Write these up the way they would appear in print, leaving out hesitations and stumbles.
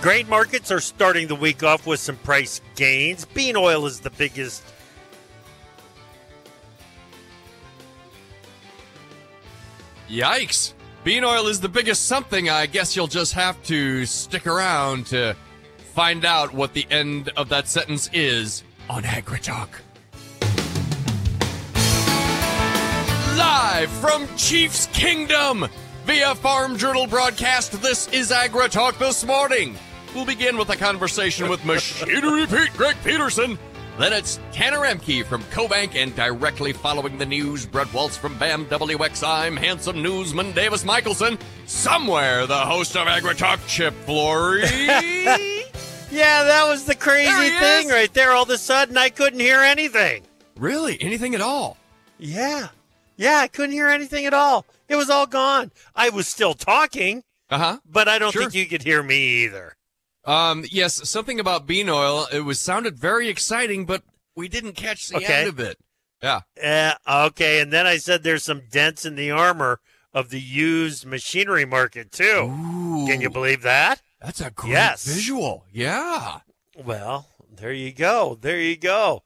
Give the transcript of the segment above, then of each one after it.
Grain markets are starting the week off with some price gains. Bean oil is the biggest . Yikes! Bean oil is the biggest something. I guess you'll just have to stick around to find out what the end of that sentence is on AgriTalk. Live from Chiefs Kingdom via Farm Journal broadcast, this is AgriTalk this morning. We'll begin with a conversation with Machinery Pete Greg Peterson. Then it's Tanner Ehmke from CoBank, and directly following the news, Brett Waltz from BAMWX. I'm handsome newsman Davis Michelson. Somewhere, the host of AgriTalk, Chip Flory. Yeah, that was the crazy thing right there. All of a sudden, I couldn't hear anything. Really? Anything at all? Yeah, I couldn't hear anything at all. It was all gone. I was still talking, but I don't think you could hear me either. Yes, something about bean oil. It sounded very exciting, but we didn't catch the end of it. Yeah. Okay, and then I said there's some dents in the armor of the used machinery market, too. Ooh, can you believe that? That's a great visual. Yeah. Well, there you go. There you go.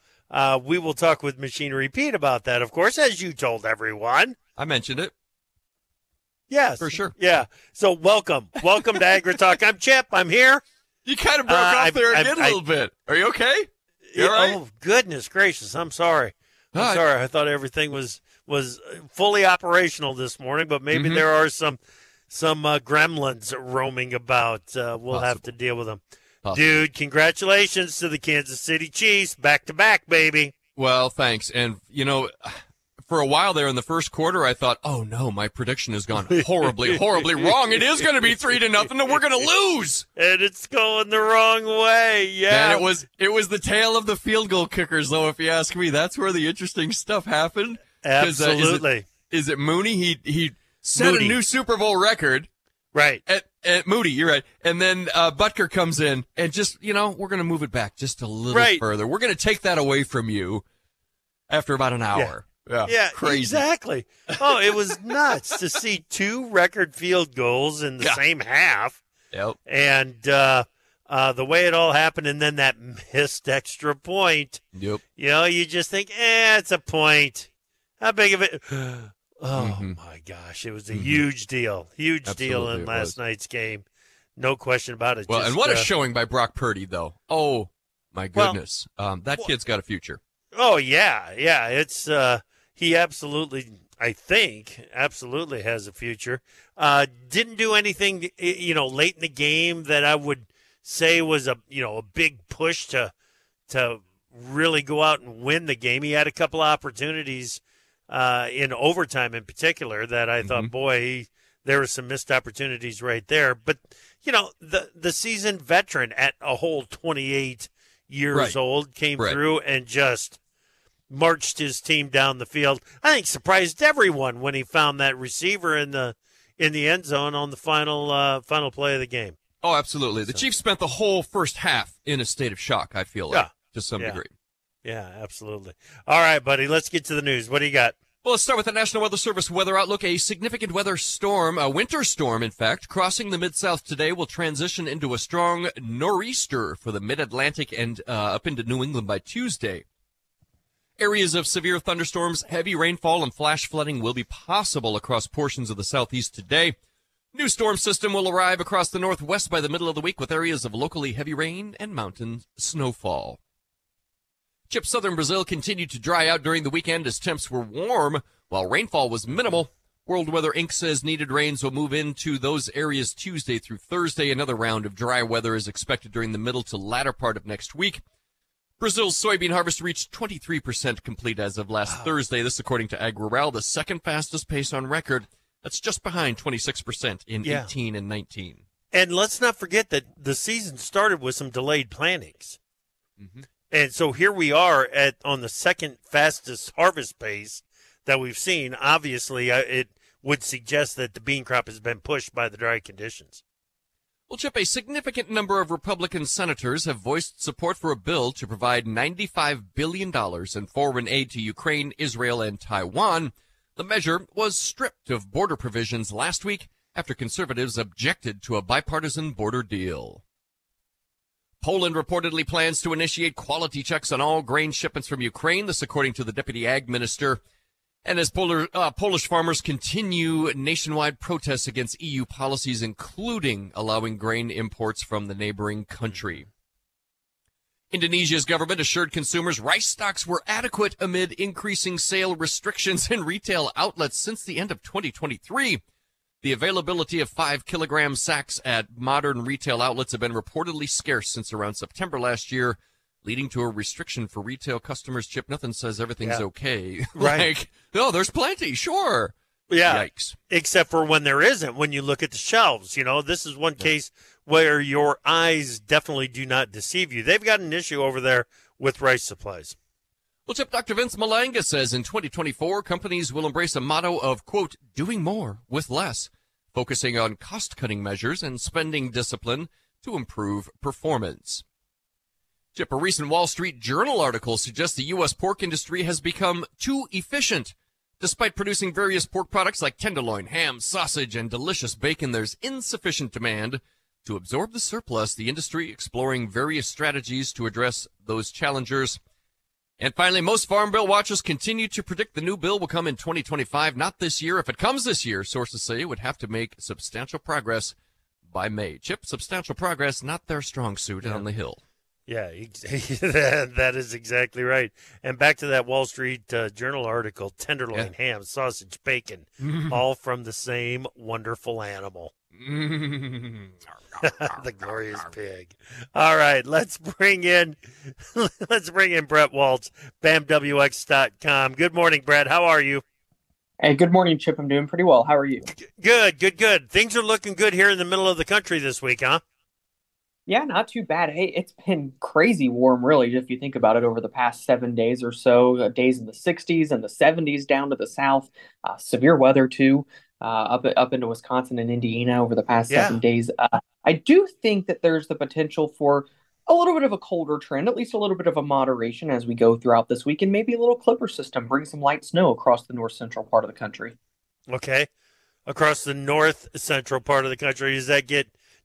We will talk with Machinery Pete about that, of course, as you told everyone. I mentioned it. Yes. For sure. Yeah. So welcome. Welcome to AgriTalk. I'm Chip. I'm here. You kind of broke off there again a little bit. Are you okay? You all right? Oh, goodness gracious. I'm sorry. I'm sorry. I thought everything was fully operational this morning, but maybe there are some gremlins roaming about. We'll have to deal with them. Possible. Dude, congratulations to the Kansas City Chiefs. Back-to-back, baby. Well, thanks. And, you know, for a while there in the first quarter, I thought, oh, no, my prediction has gone horribly, horribly wrong. It is going to be 3-0, and we're going to lose. And it's going the wrong way, yeah. And it was the tale of the field goal kickers, though, if you ask me. That's where the interesting stuff happened. Absolutely. Is it Mooney? He set Moody. A new Super Bowl record. Right. At Moody, you're right. And then Butker comes in and just, you know, we're going to move it back just a little further. We're going to take that away from you after about an hour. Yeah. Yeah, crazy. Exactly. Oh, it was nuts to see two record field goals in the same half. Yep. And the way it all happened, and then that missed extra point. Yep. You know, you just think, it's a point. How big of it? Oh, my gosh. It was a huge deal. Huge deal in last night's game. No question about it. Well, just, and what a showing by Brock Purdy, though. Oh, my goodness. Well, that kid's got a future. Oh, yeah. It's he absolutely, I think, absolutely has a future. Didn't do anything, you know, late in the game that I would say was a big push to really go out and win the game. He had a couple of opportunities in overtime in particular that I thought, there were some missed opportunities right there. But, you know, the seasoned veteran at a whole 28 years old came through and just marched his team down the field. I think surprised everyone when he found that receiver in the end zone on the final play of the game. Oh, absolutely. The Chiefs spent the whole first half in a state of shock, I feel like, to some degree. Yeah, absolutely. All right, buddy, let's get to the news. What do you got? Well, let's start with the National Weather Service weather outlook. A significant weather storm, a winter storm, in fact, crossing the Mid-South today will transition into a strong nor'easter for the Mid-Atlantic and up into New England by Tuesday. Areas of severe thunderstorms, heavy rainfall, and flash flooding will be possible across portions of the Southeast today. New storm system will arrive across the Northwest by the middle of the week with areas of locally heavy rain and mountain snowfall. Chip, southern Brazil continued to dry out during the weekend as temps were warm, while rainfall was minimal. World Weather Inc. says needed rains will move into those areas Tuesday through Thursday. Another round of dry weather is expected during the middle to latter part of next week. Brazil's soybean harvest reached 23% complete as of last Thursday. This, according to AgRural, the second fastest pace on record. That's just behind 26% in 18 and 19. And let's not forget that the season started with some delayed plantings. Mm-hmm. And so here we are on the second fastest harvest pace that we've seen. Obviously, it would suggest that the bean crop has been pushed by the dry conditions. Well, Chip, a significant number of Republican senators have voiced support for a bill to provide $95 billion in foreign aid to Ukraine, Israel, and Taiwan. The measure was stripped of border provisions last week after conservatives objected to a bipartisan border deal. Poland reportedly plans to initiate quality checks on all grain shipments from Ukraine, this according to the Deputy Ag Minister. And as Polish farmers continue nationwide protests against EU policies, including allowing grain imports from the neighboring country. Indonesia's government assured consumers rice stocks were adequate amid increasing sale restrictions in retail outlets since the end of 2023. The availability of 5-kilogram sacks at modern retail outlets have been reportedly scarce since around September last year, leading to a restriction for retail customers. Chip, nothing says everything's okay. Right. Like, no, there's plenty, sure. Yeah. Yikes. Except for when there isn't, when you look at the shelves. You know, this is one case where your eyes definitely do not deceive you. They've got an issue over there with rice supplies. Well, Chip, Dr. Vince Malanga says in 2024, companies will embrace a motto of, quote, doing more with less, focusing on cost-cutting measures and spending discipline to improve performance. Chip, a recent Wall Street Journal article suggests the U.S. pork industry has become too efficient. Despite producing various pork products like tenderloin, ham, sausage, and delicious bacon, there's insufficient demand to absorb the surplus, the industry exploring various strategies to address those challengers. And finally, most Farm Bill watchers continue to predict the new bill will come in 2025, not this year. If it comes this year, sources say it would have to make substantial progress by May. Chip, substantial progress, not their strong suit on the Hill. Yeah, that is exactly right. And back to that Wall Street Journal article, tenderloin, ham, sausage, bacon, all from the same wonderful animal. The glorious pig. All right, let's bring in Brett Waltz, BAMWX.com. Good morning, Brett. How are you? Hey, good morning, Chip. I'm doing pretty well. How are you? Good. Things are looking good here in the middle of the country this week, huh? Yeah, not too bad. Hey, it's been crazy warm, really, if you think about it, over the past 7 days or so, days in the 60s and the 70s down to the south, severe weather, too. Up into Wisconsin and Indiana over the past 7 days. I do think that there's the potential for a little bit of a colder trend, at least a little bit of a moderation as we go throughout this week, and maybe a little clipper system bring some light snow across the north central part of the country. Okay, across the north central part of the country.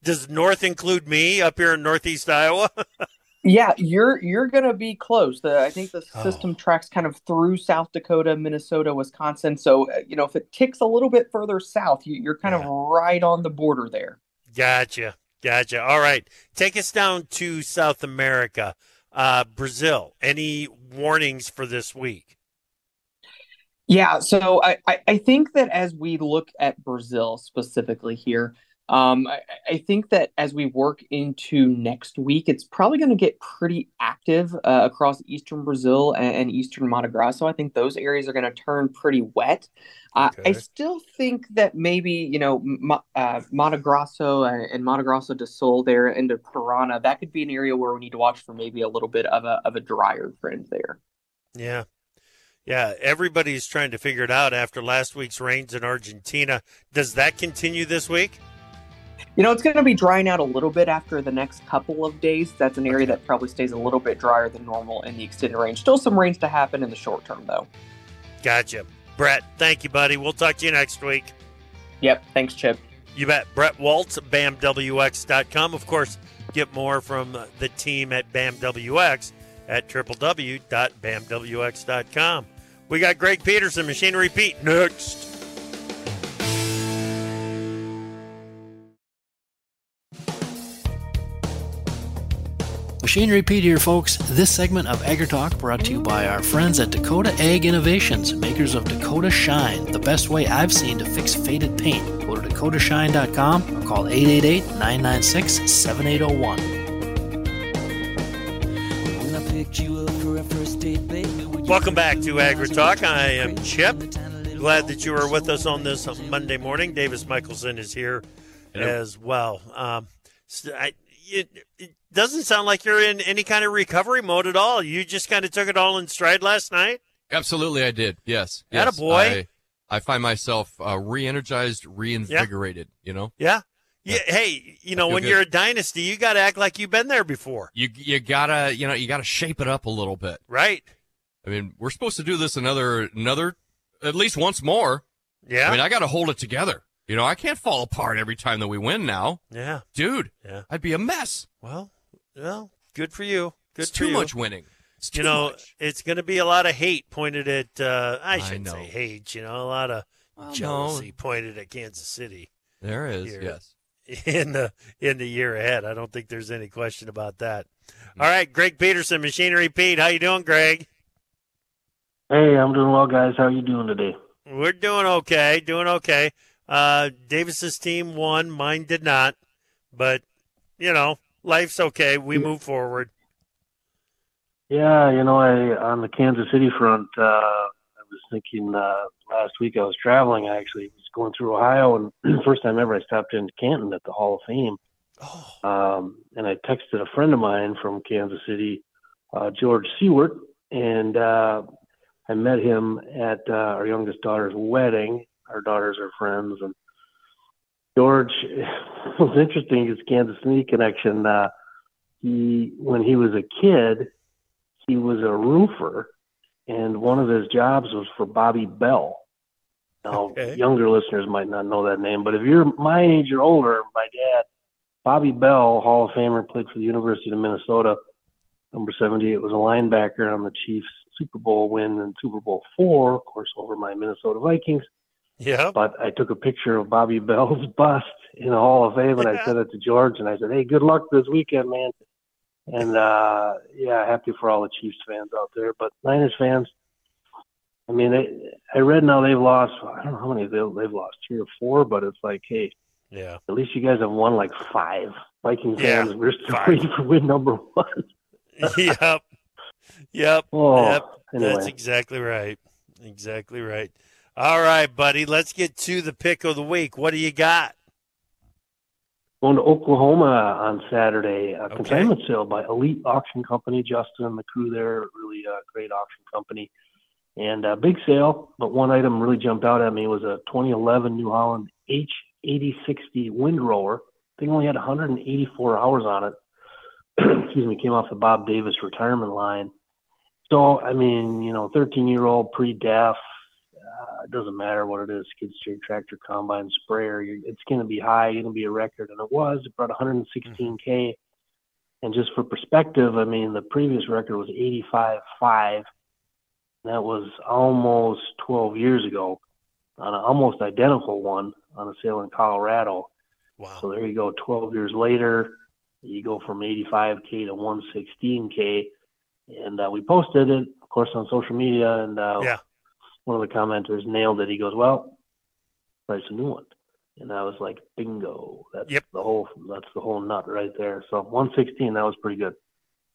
Does north include me up here in northeast Iowa? Yeah, you're going to be close. I think the system tracks kind of through South Dakota, Minnesota, Wisconsin. So, you know, if it ticks a little bit further south, you're kind of right on the border there. Gotcha. All right. Take us down to South America, Brazil. Any warnings for this week? Yeah, so I think that as we look at Brazil specifically here, I think that as we work into next week, it's probably going to get pretty active across eastern Brazil and eastern Mato Grosso. I think those areas are going to turn pretty wet. I still think that maybe, you know, Mato Grosso and Mato Grosso do Sul there into Paraná, that could be an area where we need to watch for maybe a little bit of a drier trend there. Yeah. Yeah, everybody's trying to figure it out after last week's rains in Argentina. Does that continue this week? You know, it's going to be drying out a little bit after the next couple of days. That's an area that probably stays a little bit drier than normal in the extended range. Still some rains to happen in the short term, though. Gotcha. Brett, thank you, buddy. We'll talk to you next week. Yep. Thanks, Chip. You bet. Brett Waltz, BAMWX.com. Of course, get more from the team at BAMWX at www.BAMWX.com. We got Greg Peterson, Machinery Pete, next. Machinery Pete here, folks. This segment of AgriTalk brought to you by our friends at Dakota Ag Innovations, makers of Dakota Shine, the best way I've seen to fix faded paint. Go to dakotashine.com or call 888-996-7801. Welcome back to AgriTalk. I am Chip. Glad that you are with us on this Monday morning. Davis Michelson is here as well. It doesn't sound like you're in any kind of recovery mode at all. You just kind of took it all in stride last night? Absolutely, I did. Yes. Attaboy. I find myself re-energized, reinvigorated, you know? Yeah. Hey, you know, when you're a dynasty, you got to act like you've been there before. You got to shape it up a little bit. Right. I mean, we're supposed to do this another at least once more. Yeah. I mean, I got to hold it together. You know, I can't fall apart every time that we win now. Yeah. Dude, yeah. I'd be a mess. Well, good for you. It's too much winning. It's too much. It's going to be a lot of hate pointed at, I shouldn't say hate, you know, a lot of jealousy pointed at Kansas City. There is, yes. In the year ahead. I don't think there's any question about that. All right, Greg Peterson, Machinery Pete. How you doing, Greg? Hey, I'm doing well, guys. How are you doing today? We're doing okay, Davis's team won. Mine did not. But, you know, life's okay. We move forward. Yeah, you know, on the Kansas City front, I was thinking last week I was traveling, I was going through Ohio, and first time ever I stopped in Canton at the Hall of Fame. Oh. And I texted a friend of mine from Kansas City, George Seward, and I met him at our youngest daughter's wedding. Our daughters are friends, and George, it was interesting, his Kansas City connection. When he was a kid, he was a roofer, and one of his jobs was for Bobby Bell. Now, younger listeners might not know that name, but if you're my age or older, my dad, Bobby Bell, Hall of Famer, played for the University of Minnesota. Number 78 was a linebacker on the Chiefs Super Bowl win and Super Bowl IV, of course, over my Minnesota Vikings. Yeah. But I took a picture of Bobby Bell's bust in the Hall of Fame, and I sent it to George, and I said, hey, good luck this weekend, man. And, happy for all the Chiefs fans out there. But Niners fans, I mean, I read now they've lost, I don't know how many they've lost, 3 or 4, but it's like, hey, yeah, at least you guys have won like 5. Vikings fans, we're still waiting for win number 1. Yep. Oh, yep. Anyway. That's exactly right. All right, buddy, let's get to the pick of the week. What do you got? Going to Oklahoma on Saturday, a consignment sale by Elite Auction Company. Justin and the crew there, really a great auction company. And a big sale, but one item really jumped out at me was a 2011 New Holland H8060 windrower. I think only had 184 hours on it. Excuse me, came off the Bob Davis retirement line. So, I mean, you know, 13-year-old, pre-DAF, it doesn't matter what it is, skid steer, tractor, combine, sprayer. It's going to be high. It's going to be a record. And it was. It brought 116K. And just for perspective, I mean, the previous record was 85.5. That was almost 12 years ago on an almost identical one on a sale in Colorado. Wow. So there you go. 12 years later, you go from 85K to 116K. And we posted it, of course, on social media. And one of the commenters nailed it. He goes, well, price a new one. And I was like, bingo. That's the whole nut right there. So 116, that was pretty good.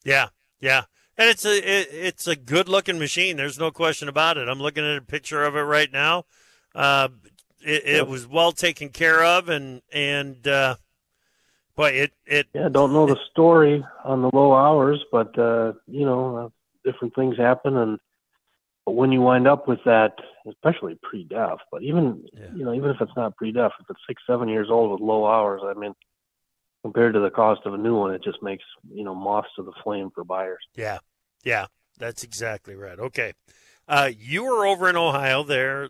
Yeah. And it's a good-looking machine. There's no question about it. I'm looking at a picture of it right now. It was well taken care of, and but it. Yeah, don't know the story on the low hours, but, you know, different things happen, and but when you wind up with that, especially pre-DEF, but even if it's not pre-DEF, if it's 6-7 years old with low hours, I mean, compared to the cost of a new one, it just makes, you know, moths to the flame for buyers. Yeah, that's exactly right. Okay. You were over in Ohio there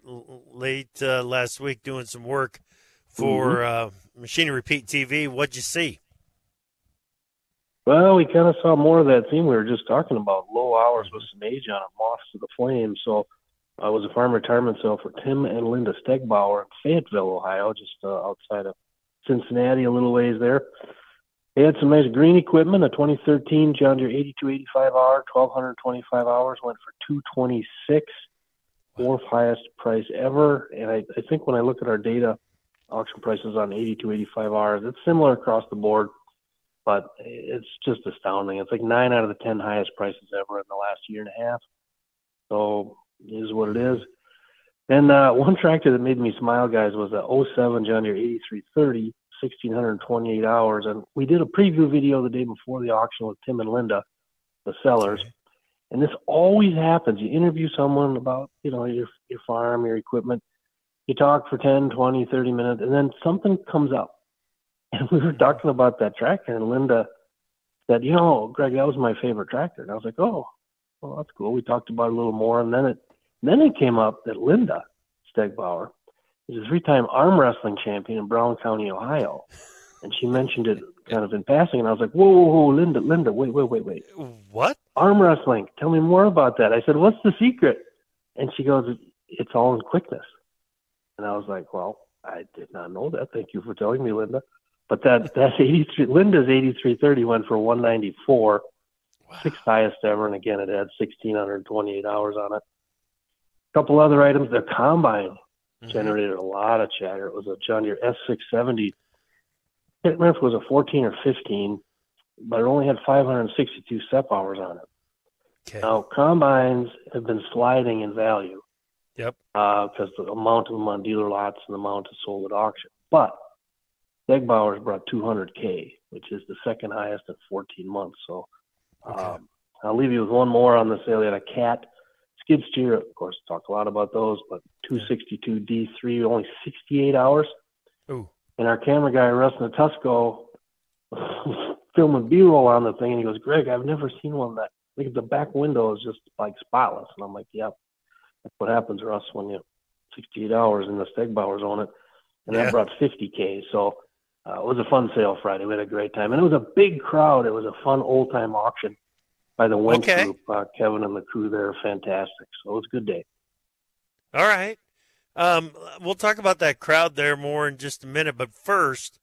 late last week doing some work for Machinery Pete TV. What'd you see? Well, we kind of saw more of that theme we were just talking about, low hours with some age on it, moths to the flame. So I was a farm retirement sale for Tim and Linda Stegbauer in Fayetteville, Ohio, just outside of Cincinnati, a little ways there. They had some nice green equipment, a 2013 John Deere 8285R, 1,225 hours, went for $226, fourth highest price ever. And I think when I look at our data, auction prices on 8285Rs, it's similar across the board. But it's just astounding. It's like 9 out of the 10 highest prices ever in the last year and a half. So it is what it is. And one tractor that made me smile, guys, was the 07 John Deere 8330, 1,628 hours. And we did a preview video the day before the auction with Tim and Linda, the sellers. And this always happens. You interview someone about, you know, your farm, your equipment. You talk for 10, 20, 30 minutes, and then something comes up. And we were talking about that tractor, and Linda said, you know, Greg, that was my favorite tractor. And I was like, oh, well, that's cool. We talked about it a little more. And then it came up that Linda Stegbauer is a three-time arm wrestling champion in Brown County, Ohio. And she mentioned it kind of in passing, and I was like, whoa, whoa, whoa, Linda, wait. What? Arm wrestling. Tell me more about that. I said, what's the secret? And she goes, it's all in quickness. And I was like, well, I did not know that. Thank you for telling me, Linda. But that's 83. Linda's 8330 went for 194, wow. Sixth highest ever. And again, it had 1,628 hours on it. A couple other items. The combine generated a lot of chatter. It was a John Deere S670. I can't remember if it was a 14 or 15, but it only had 562 SEP hours on it. Okay. Now, combines have been sliding in value. Yep. Because the amount of them on dealer lots and the amount is sold at auction. But Stegbauer's brought 200K, which is the second highest in 14 months. So I'll leave you with one more on this. They had a Cat skid steer. Of course, talk a lot about those, but 262D3, only 68 hours. Ooh. And our camera guy, Russ Natusco, filming B-roll on the thing, and he goes, Greg, I've never seen one that, like, the back window is just, like, spotless. And I'm like, yep. That's what happens, Russ, when you 68 hours and the Stegbauers own it. And that brought 50K. So it was a fun sale Friday. We had a great time. And it was a big crowd. It was a fun old-time auction by the Wind Group. Kevin and the crew there are fantastic. So it was a good day. All right. We'll talk about that crowd there more in just a minute. But first,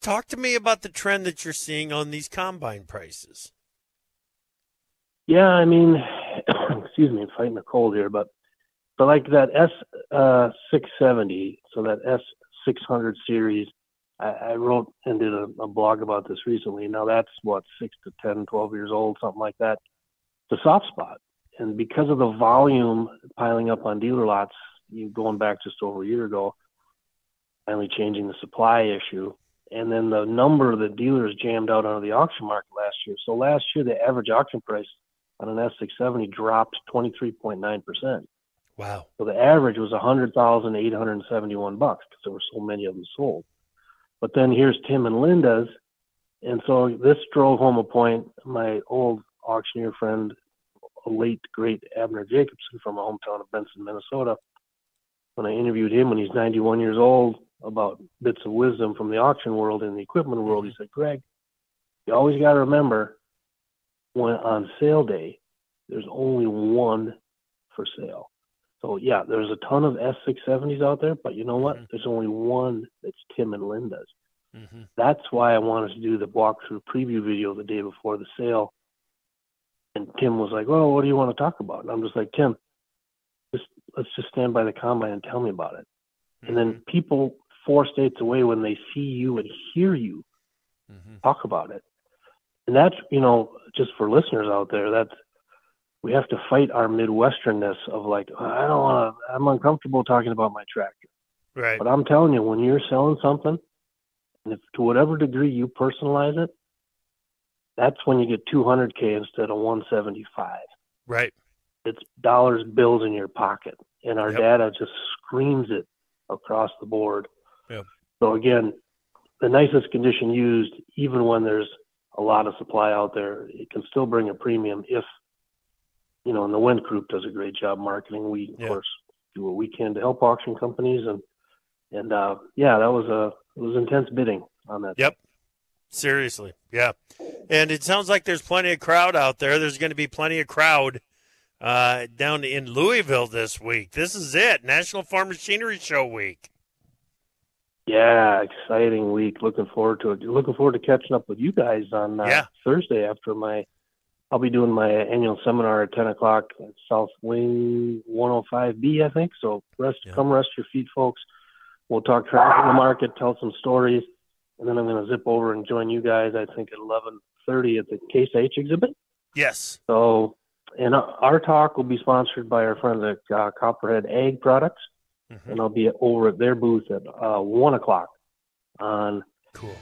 talk to me about the trend that you're seeing on these combine prices. Yeah, I mean, excuse me, I'm fighting a cold here, but like that S670, so that S600 series, I wrote and did a blog about this recently. Now that's, what, 6 to 10, 12 years old, something like that. It's a soft spot. And because of the volume piling up on dealer lots, going back just over a year ago, finally changing the supply issue, and then the number that dealers jammed out onto the auction market last year. So last year, the average auction price on an S670 dropped 23.9%. Wow. So the average was $100,871 because there were so many of them sold. But then here's Tim and Linda's. And so this drove home a point. My old auctioneer friend, late great Abner Jacobson from my hometown of Benson, Minnesota, when I interviewed him when he's 91 years old about bits of wisdom from the auction world and the equipment world, he said, Greg, you always got to remember when on sale day, there's only one for sale. So yeah, there's a ton of S670s out there, but you know what? There's only one that's Tim and Linda's. That's why I wanted to do the walkthrough preview video the day before the sale. And Tim was like, well, what do you want to talk about? And I'm just like, Tim, let's just stand by the combine and tell me about it. And then people 4 states away, when they see you and hear you talk about it. And that's, you know, just for listeners out there, that's, we have to fight our Midwesternness of like, I don't want to, I'm uncomfortable talking about my tractor. Right. But I'm telling you, when you're selling something, and if to whatever degree you personalize it, that's when you get 200K instead of 175. Right. It's dollars, bills in your pocket. And our data just screams it across the board. So again, the nicest condition used, even when there's a lot of supply out there, it can still bring a premium if, you know, and the Wind Group does a great job marketing. We, of course, do what we can to help auction companies. And yeah, that was it was intense bidding on that. Seriously. And it sounds like there's plenty of crowd out there. There's going to be plenty of crowd down in Louisville this week. This is it, National Farm Machinery Show week. Yeah, exciting week. Looking forward to it. Looking forward to catching up with you guys on Thursday after my – I'll be doing my annual seminar at 10 o'clock at South Wing 105B, I think. So come rest your feet, folks. We'll talk trash in the market, tell some stories, and then I'm going to zip over and join you guys, I think, at 11:30 at the Case H exhibit. So – and our talk will be sponsored by our friends at Copperhead Ag Products, and I'll be over at their booth at 1 o'clock on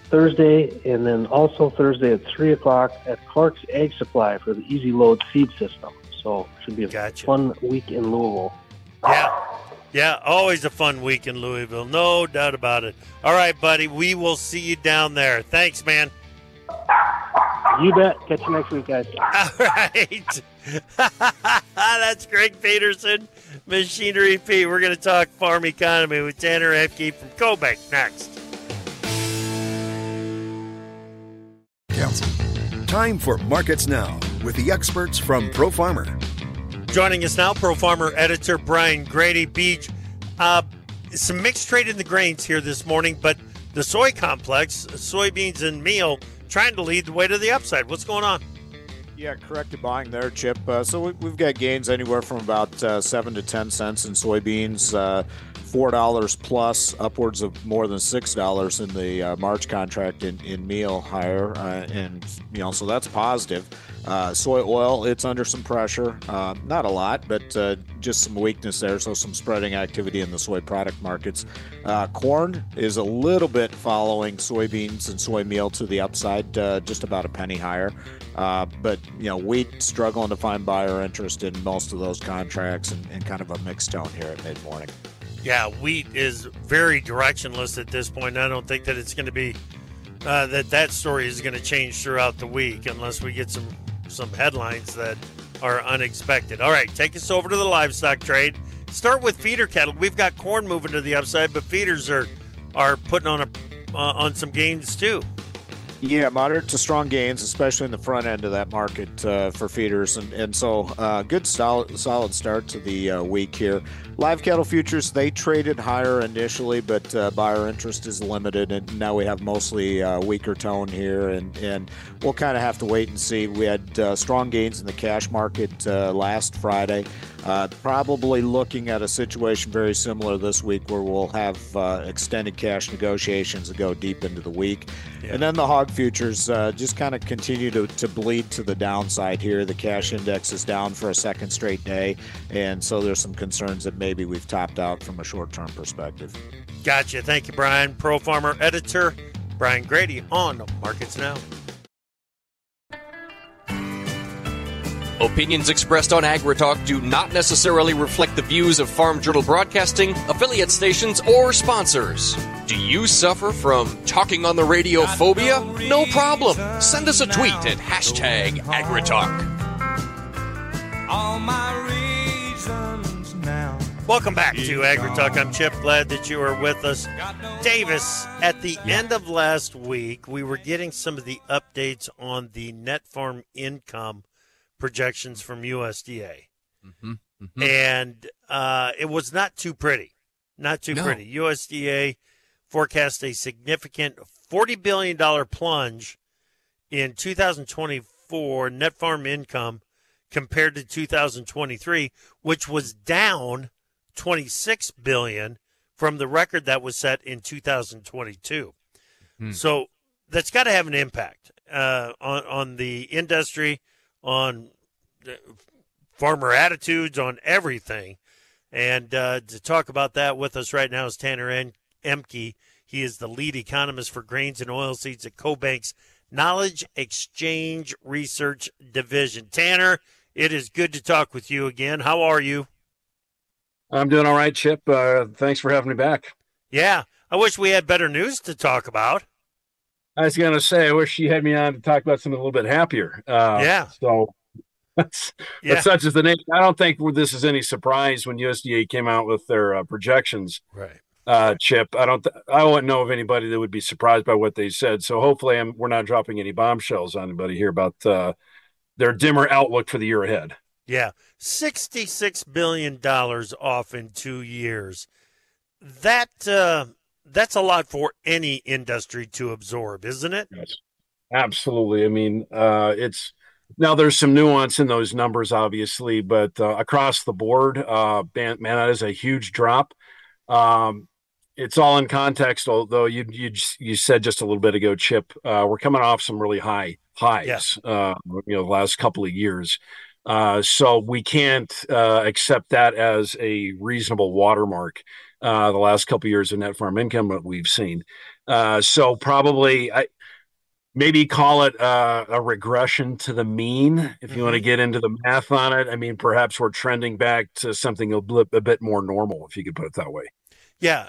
Thursday, and then also Thursday at 3 o'clock at Clark's Ag Supply for the Easy Load Seed System. So it should be a fun week in Louisville. Yeah, always a fun week in Louisville, no doubt about it. All right, buddy, we will see you down there. Thanks, man. You bet. Catch you next week, guys. All right. That's Greg Peterson, Machinery P. We're going to talk farm economy with Tanner Ehmke from CoBank next. Council. Time for Markets Now with the experts from ProFarmer. Joining us now, ProFarmer editor Brian Grady. Beach, some mixed trade in the grains here this morning, but the soy complex, soybeans and meal, trying to lead the way to the upside. What's going on? Yeah, corrected buying there, Chip. So we've got gains anywhere from about 7 to 10 cents in soybeans, $4 plus, upwards of more than $6 in the March contract in meal higher. And, you know, so that's positive. Soy oil, it's under some pressure. Not a lot, but just some weakness there. So some spreading activity in the soy product markets. Corn is a little bit following soybeans and soy meal to the upside, just about a penny higher. But, you know, wheat struggling to find buyer interest in most of those contracts, and kind of a mixed tone here at mid-morning. Yeah, wheat is very directionless at this point. I don't think that it's going to be that story is going to change throughout the week unless we get some headlines that are unexpected. All right, take us over to the livestock trade. Start with feeder cattle. We've got corn moving to the upside, but feeders are putting on on some gains too. Yeah, moderate to strong gains, especially in the front end of that market for feeders. And so good solid start to the week here. Live cattle futures, they traded higher initially, but buyer interest is limited. And now we have mostly weaker tone here. And we'll kind of have to wait and see. We had strong gains in the cash market last Friday. Probably looking at a situation very similar this week, where we'll have extended cash negotiations that go deep into the week. Yeah. And then the hog futures just kind of continue to bleed to the downside here. The cash index is down for a second straight day, and so there's some concerns that maybe we've topped out from a short-term perspective. Gotcha. Thank you, Brian. Pro Farmer editor Brian Grady on Markets Now. Opinions expressed on AgriTalk do not necessarily reflect the views of Farm Journal Broadcasting, affiliate stations, or sponsors. Do you suffer from talking on the radio phobia? No problem. Send us a tweet at hashtag AgriTalk. All my reasons now. Welcome back to AgriTalk. I'm Chip. Glad that you are with us. Davis, at the end of last week, we were getting some of the updates on the net farm income projections from USDA, and it was not too pretty. USDA forecast a significant $40 billion plunge in 2024 net farm income compared to 2023, which was down $26 billion from the record that was set in 2022. So that's got to have an impact on the industry, on farmer attitudes, on everything. And to talk about that with us right now is Tanner Ehmke. He is the lead economist for grains and oilseeds at CoBank's Knowledge Exchange Research Division. Tanner, it is good to talk with you again. How are you? I'm doing all right, Chip. Thanks for having me back. Yeah, I wish we had better news to talk about. I was going to say, I wish she had me on to talk about something a little bit happier. So that's such is the name. I don't think this is any surprise when USDA came out with their projections, right? Chip, I wouldn't know of anybody that would be surprised by what they said. So hopefully we're not dropping any bombshells on anybody here about their dimmer outlook for the year ahead. Yeah. $66 billion off in 2 years. That's a lot for any industry to absorb, isn't it? Yes, absolutely. I mean, it's now there's some nuance in those numbers, obviously, but across the board, that is a huge drop. It's all in context, although you said just a little bit ago, Chip, we're coming off some really high highs, the last couple of years. So we can't accept that as a reasonable watermark. The last couple of years of net farm income that we've seen. So probably maybe call it a regression to the mean, if you want to get into the math on it. I mean, perhaps we're trending back to something a bit more normal, if you could put it that way. Yeah.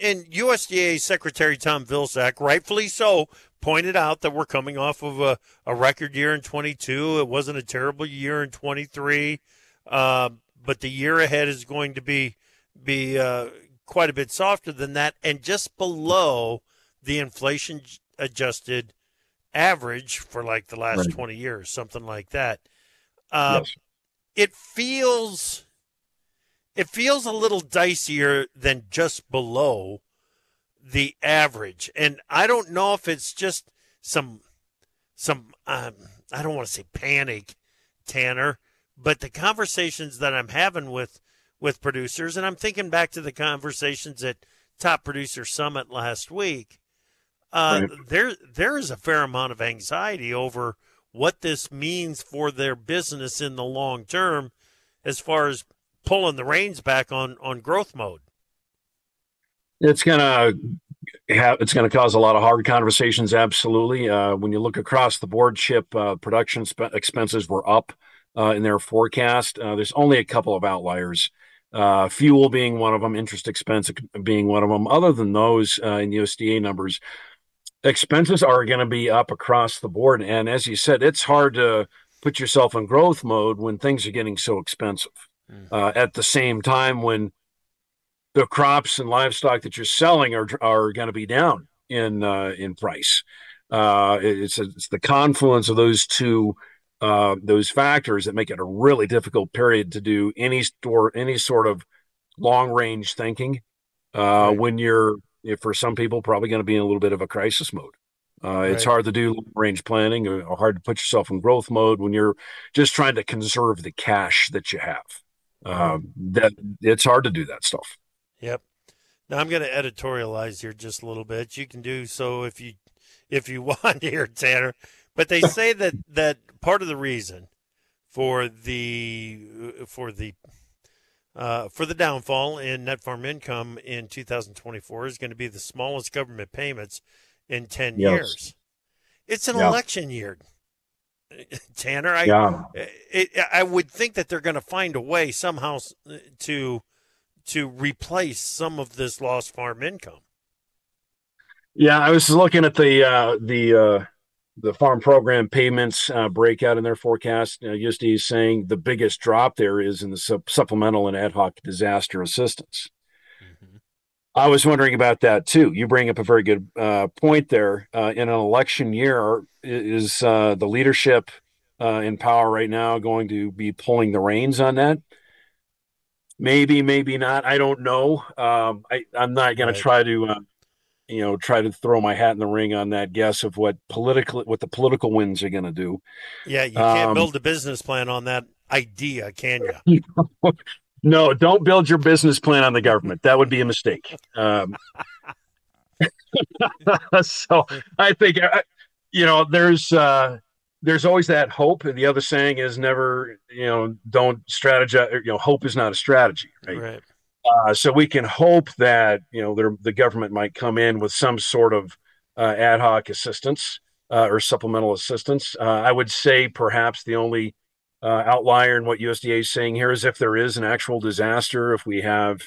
and USDA Secretary Tom Vilsack, rightfully so, pointed out that we're coming off of a record year in 22. It wasn't a terrible year in 23, but the year ahead is going to be quite a bit softer than that, and just below the inflation-adjusted average for like the last 20 years, something like that. Yes. It feels a little dicier than just below the average. And I don't know if it's just some I don't want to say panic, Tanner, but the conversations that I'm having with producers, and I'm thinking back to the conversations at Top Producer Summit last week, there is a fair amount of anxiety over what this means for their business in the long term as far as pulling the reins back on growth mode. It's gonna cause a lot of hard conversations. Absolutely. When you look across the board, Chip, production expenses were up in their forecast. There's only a couple of outliers, fuel being one of them, interest expense being one of them. Other than those in USDA numbers, expenses are going to be up across the board. And as you said, it's hard to put yourself in growth mode when things are getting so expensive. At the same time, when the crops and livestock that you're selling are going to be down in price, it's the confluence of those two those factors that make it a really difficult period to do any sort of long range thinking. When you're, if for some people, probably going to be in a little bit of a crisis mode. It's hard to do long-range planning, or hard to put yourself in growth mode when you're just trying to conserve the cash that you have. That it's hard to do that stuff. Yep. Now I'm going to editorialize here just a little bit. You can do so if you want here, Tanner. But they say that part of the reason for the downfall in net farm income in 2024 is going to be the smallest government payments in 10 years. It's an election year, Tanner. I would think that they're going to find a way somehow to replace some of this lost farm income. Yeah, I was looking at the farm program payments breakout in their forecast. USDA is saying the biggest drop there is in the supplemental and ad hoc disaster assistance. I was wondering about that too. You bring up a very good point there. In an election year, is the leadership in power right now going to be pulling the reins on that? Maybe, maybe not. I don't know. I'm not going to try to throw my hat in the ring on that guess of what the political winds are going to do. Yeah, you can't build a business plan on that idea, can you? No, don't build your business plan on the government. That would be a mistake. So I think, there's always that hope. And the other saying is never, don't strategize. Hope is not a strategy. Right. So we can hope that, the government might come in with some sort of ad hoc assistance or supplemental assistance. I would say perhaps the only outlier in what USDA is saying here is if there is an actual disaster, if we have,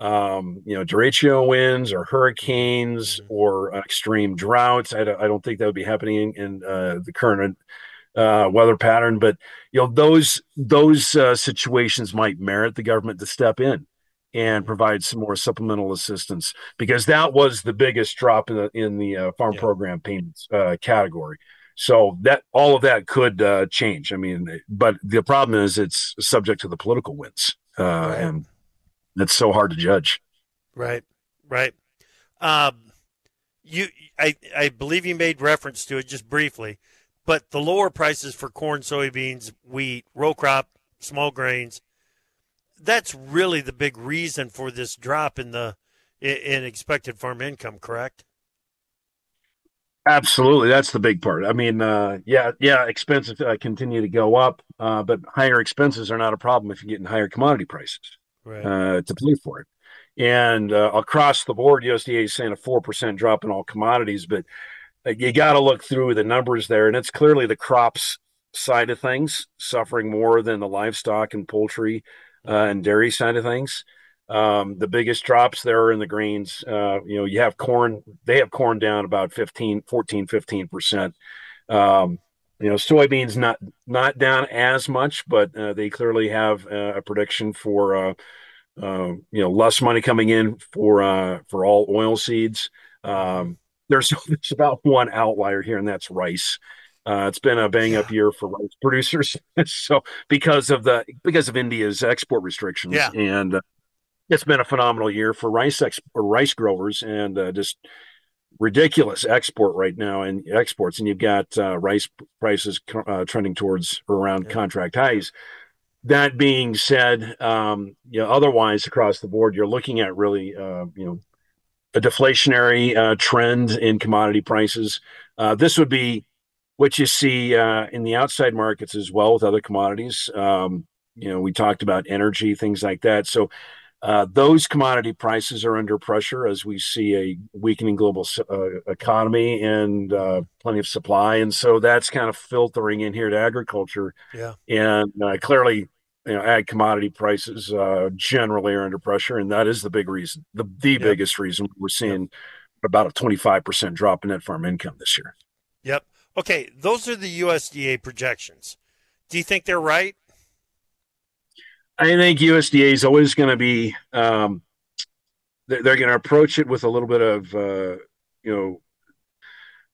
derecho winds or hurricanes or extreme droughts. I don't think that would be happening in the current weather pattern, but those situations might merit the government to step in and provide some more supplemental assistance, because that was the biggest drop in the farm program payments category. So that all of that could change. But the problem is it's subject to the political winds, and it's so hard to judge. Right. I believe you made reference to it just briefly, but the lower prices for corn, soybeans, wheat, row crop, small grains, that's really the big reason for this drop in expected farm income, correct? Absolutely. That's the big part. Expenses continue to go up, but higher expenses are not a problem if you're getting higher commodity prices to pay for it. And across the board, USDA is saying a 4% drop in all commodities, but you got to look through the numbers there. And it's clearly the crops side of things suffering more than the livestock and poultry and dairy side of things. The biggest drops there are in the grains. You know, you have corn, they have corn down about 14-15%. You know, soybeans not down as much, but they clearly have a prediction for you know, less money coming in for all oil seeds. There's about one outlier here, and that's rice. It's been a bang up year for rice producers. So because of India's export restrictions, and it's been a phenomenal year for rice growers, and just ridiculous export right now and exports. And you've got rice prices trending towards or around contract highs. That being said, you know, otherwise across the board, you're looking at really, you know, a deflationary trend in commodity prices. This would be what you see in the outside markets as well with other commodities. You know, we talked about energy, things like that. So those commodity prices are under pressure as we see a weakening global economy and plenty of supply. And so that's kind of filtering in here to agriculture. Yeah. And clearly, you know, ag commodity prices generally are under pressure. And that is the big reason, the biggest reason we're seeing about a 25% drop in net farm income this year. Yep. Okay, those are the USDA projections. Do you think they're right? I think USDA is always going to be they're going to approach it with a little bit of, you know,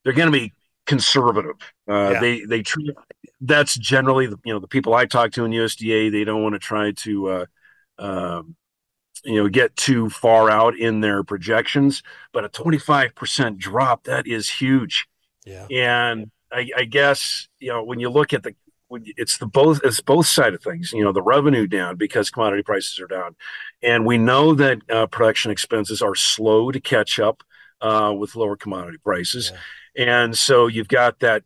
they're going to be conservative. They treat, that's generally, you know, the people I talk to in USDA, they don't want to try to, you know, get too far out in their projections. But a 25% drop, that is huge. Yeah. And I guess, you know, when you look at it's both side of things, you know, the revenue down because commodity prices are down. And we know that production expenses are slow to catch up with lower commodity prices. Yeah. And so you've got that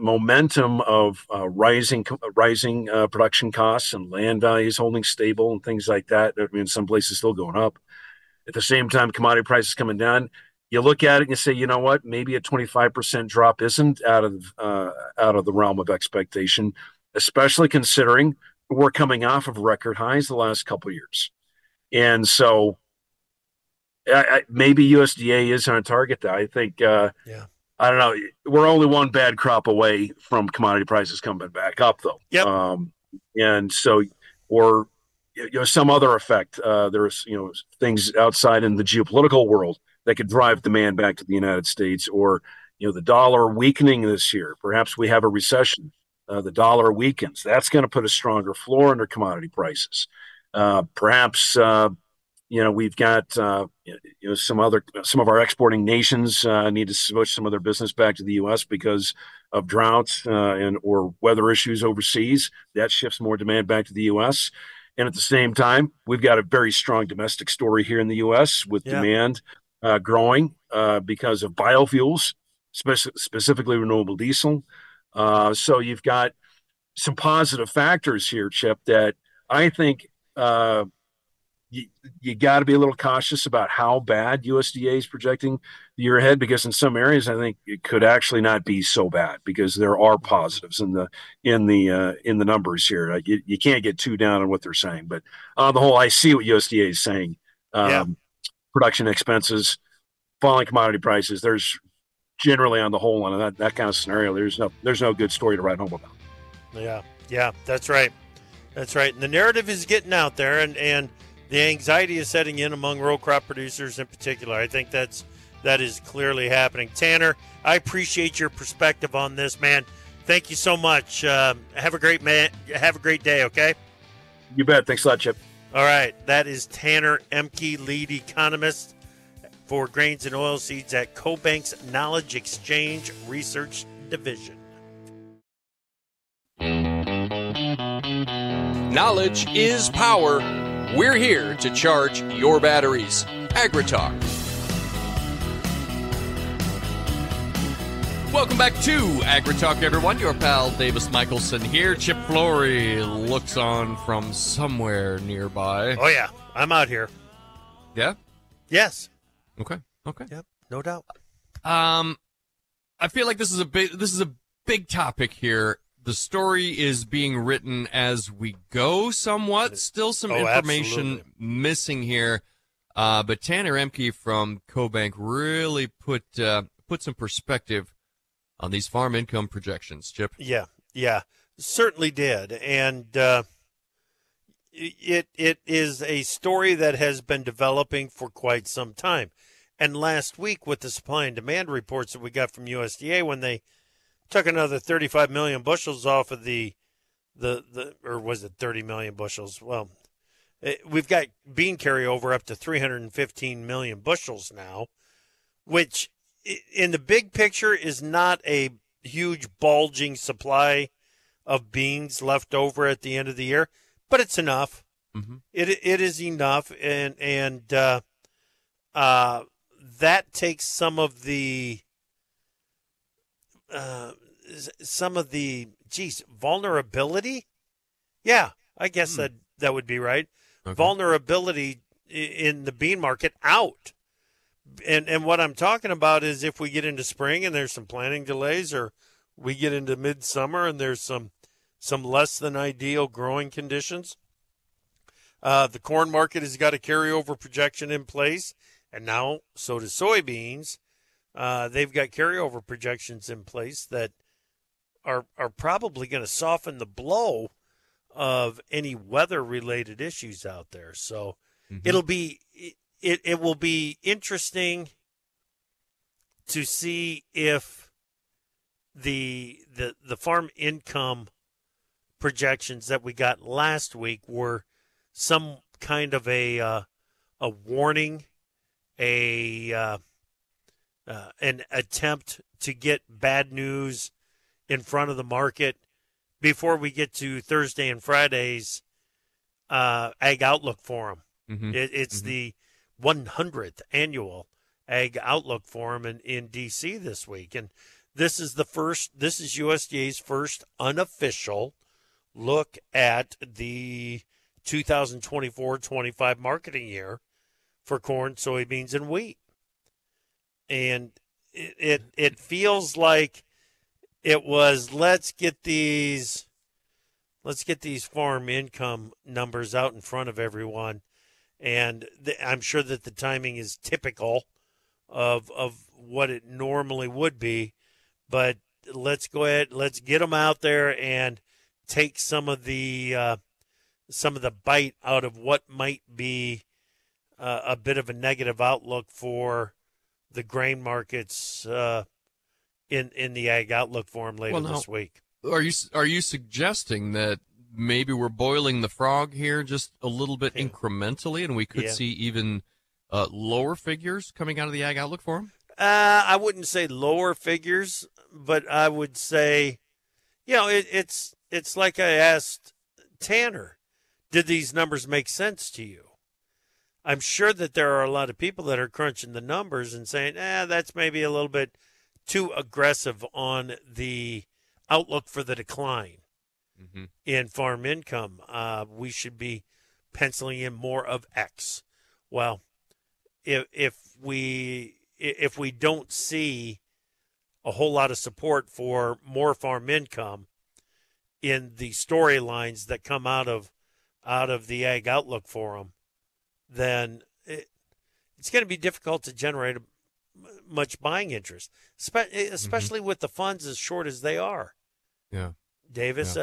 momentum of rising production costs and land values holding stable and things like that. I mean, some places still going up. At the same time, commodity prices coming down. You look at it and you say, you know what, maybe a 25% drop isn't out of the realm of expectation, especially considering we're coming off of record highs the last couple of years. And so maybe USDA is on target there. I think, I don't know, we're only one bad crop away from commodity prices coming back up, though. Yep. And so, or, you know, some other effect. There's, you know, things outside in the geopolitical world that could drive demand back to the United States, or, you know, the dollar weakening this year. Perhaps we have a recession. The dollar weakens. That's going to put a stronger floor under commodity prices. Perhaps, you know, we've got, you know, some of our exporting nations need to switch some of their business back to the U.S. because of droughts and or weather issues overseas. That shifts more demand back to the U.S. And at the same time, we've got a very strong domestic story here in the U.S. with demand growing because of biofuels, specifically renewable diesel. So you've got some positive factors here, Chip, that I think you got to be a little cautious about how bad USDA is projecting the year ahead, because in some areas I think it could actually not be so bad because there are positives in the numbers here. Like you can't get too down on what they're saying, but on the whole, I see what USDA is saying. Production expenses, falling commodity prices. There's generally on the whole on that kind of scenario, there's no good story to write home about. Yeah, that's right. That's right. And the narrative is getting out there, and the anxiety is setting in among row crop producers in particular. I think that is clearly happening. Tanner, I appreciate your perspective on this, man. Thank you so much. Have a great day, okay? You bet. Thanks a lot, Chip. All right, that is Tanner Ehmke, lead economist for grains and oilseeds at CoBank's Knowledge Exchange Research Division. Knowledge is power. We're here to charge your batteries. AgriTalk. Welcome back to AgriTalk, everyone. Your pal, Davis Michelson here. Chip Flory looks on from somewhere nearby. Oh, yeah. I'm out here. Yeah? Yes. Okay. Yep. No doubt. I feel like this is a big topic here the story is being written as we go somewhat. Still some information missing here. But Tanner Ehmke from CoBank really put some perspective on these farm income projections, Chip. Yeah, certainly did. And it is a story that has been developing for quite some time. And last week with the supply and demand reports that we got from USDA, when they took another 35 million bushels off of the or was it 30 million bushels? Well, we've got bean carryover up to 315 million bushels now, which in the big picture is not a huge bulging supply of beans left over at the end of the year, but it's enough. Mm-hmm. It is enough, and that takes some of the vulnerability. Yeah, I guess that would be right. Okay. Vulnerability in the bean market out. And what I'm talking about is if we get into spring and there's some planting delays, or we get into midsummer and there's some less than ideal growing conditions. The corn market has got a carryover projection in place, and now so do soybeans. They've got carryover projections in place that are probably going to soften the blow of any weather-related issues out there. So it will be interesting to see if the farm income projections that we got last week were some kind of a warning, an attempt to get bad news in front of the market before we get to Thursday and Friday's Ag Outlook Forum. Mm-hmm. It's the 100th annual Ag Outlook Forum in D.C. this week. And this is USDA's first unofficial look at the 2024-25 marketing year for corn, soybeans, and wheat. And it feels like it was, let's get these farm income numbers out in front of everyone. And I'm sure that the timing is typical of what it normally would be, but let's go ahead, let's get them out there and take some of the bite out of what might be a bit of a negative outlook for the grain markets in the Ag Outlook Forum later this week. Are you suggesting that maybe we're boiling the frog here just a little bit incrementally, and we could see even lower figures coming out of the Ag Outlook Forum? I wouldn't say lower figures, but I would say, it's like I asked Tanner, did these numbers make sense to you? I'm sure that there are a lot of people that are crunching the numbers and saying, that's maybe a little bit too aggressive on the outlook for the decline in farm income. We should be penciling in more of X. Well, if we don't see a whole lot of support for more farm income in the storylines that come out of the Ag Outlook Forum, then it's going to be difficult to generate much buying interest, especially with the funds as short as they are. Yeah, Davis,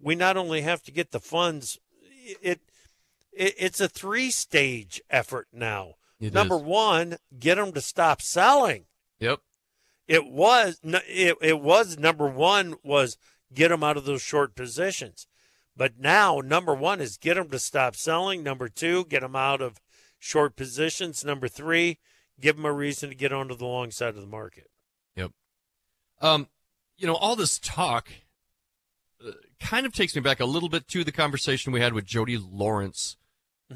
we not only have to get the funds, it's a three-stage effort now. Number one, get them to stop selling. Yep. It was number one was get them out of those short positions. But now, number one is get them to stop selling. Number two, get them out of short positions. Number three, give them a reason to get onto the long side of the market. Yep. All this talk kind of takes me back a little bit to the conversation we had with Jody Lawrence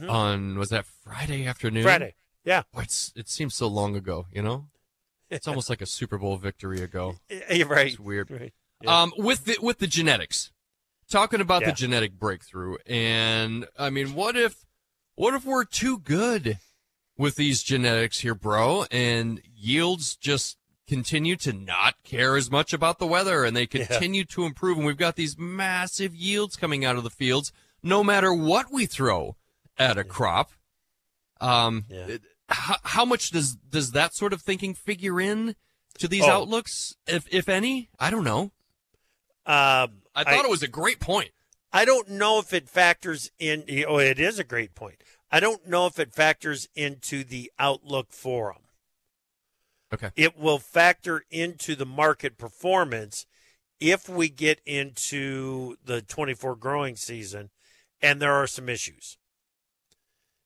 on, was that Friday afternoon? Friday, yeah. Oh, it seems so long ago, you know? It's almost like a Super Bowl victory ago. You're right. It's weird. Right. Yeah. With the genetics. Talking about the genetic breakthrough, and I mean, what if we're too good with these genetics here, bro, and yields just continue to not care as much about the weather, and they continue to improve. And we've got these massive yields coming out of the fields, no matter what we throw at a crop. How much does that sort of thinking figure in to these outlooks, if any? I don't know. I thought it was a great point. I don't know if it factors in. Oh, it is a great point. I don't know if it factors into the Outlook Forum. Okay. It will factor into the market performance if we get into the 24 growing season and there are some issues.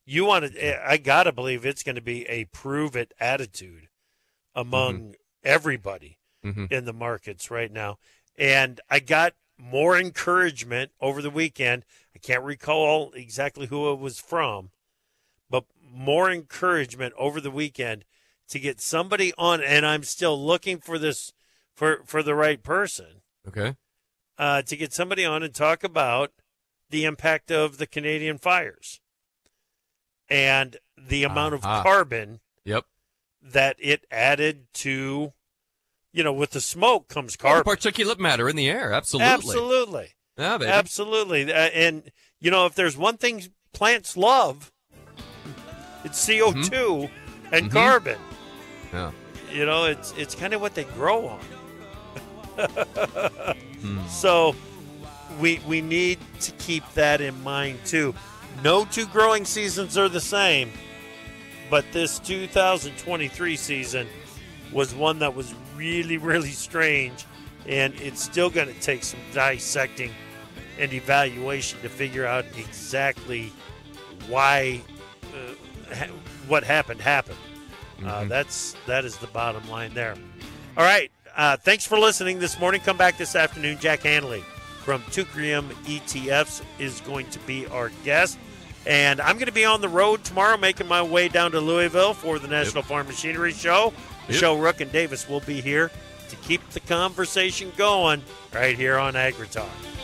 You want to, I got to believe it's going to be a prove it attitude among everybody in the markets right now. And I got more encouragement over the weekend. I can't recall exactly who it was from, but more encouragement over the weekend to get somebody on, and I'm still looking for this for the right person. Okay. To get somebody on and talk about the impact of the Canadian fires and the amount of carbon that it added to, you know, with the smoke comes carbon. Oh, particulate matter in the air, absolutely. Yeah, baby. Absolutely. And, you know, if there's one thing plants love, it's CO2 and carbon. Yeah. You know, it's kind of what they grow on. So we need to keep that in mind, too. No two growing seasons are the same, but this 2023 season was one that was really, really strange, and it's still going to take some dissecting and evaluation to figure out exactly why what happened. That is the bottom line there. All right. Thanks for listening this morning. Come back this afternoon. Jack Hanley from Tucrium ETFs is going to be our guest. And I'm going to be on the road tomorrow, making my way down to Louisville for the National Farm Machinery Show. Michelle Rook and Davis will be here to keep the conversation going right here on AgriTalk.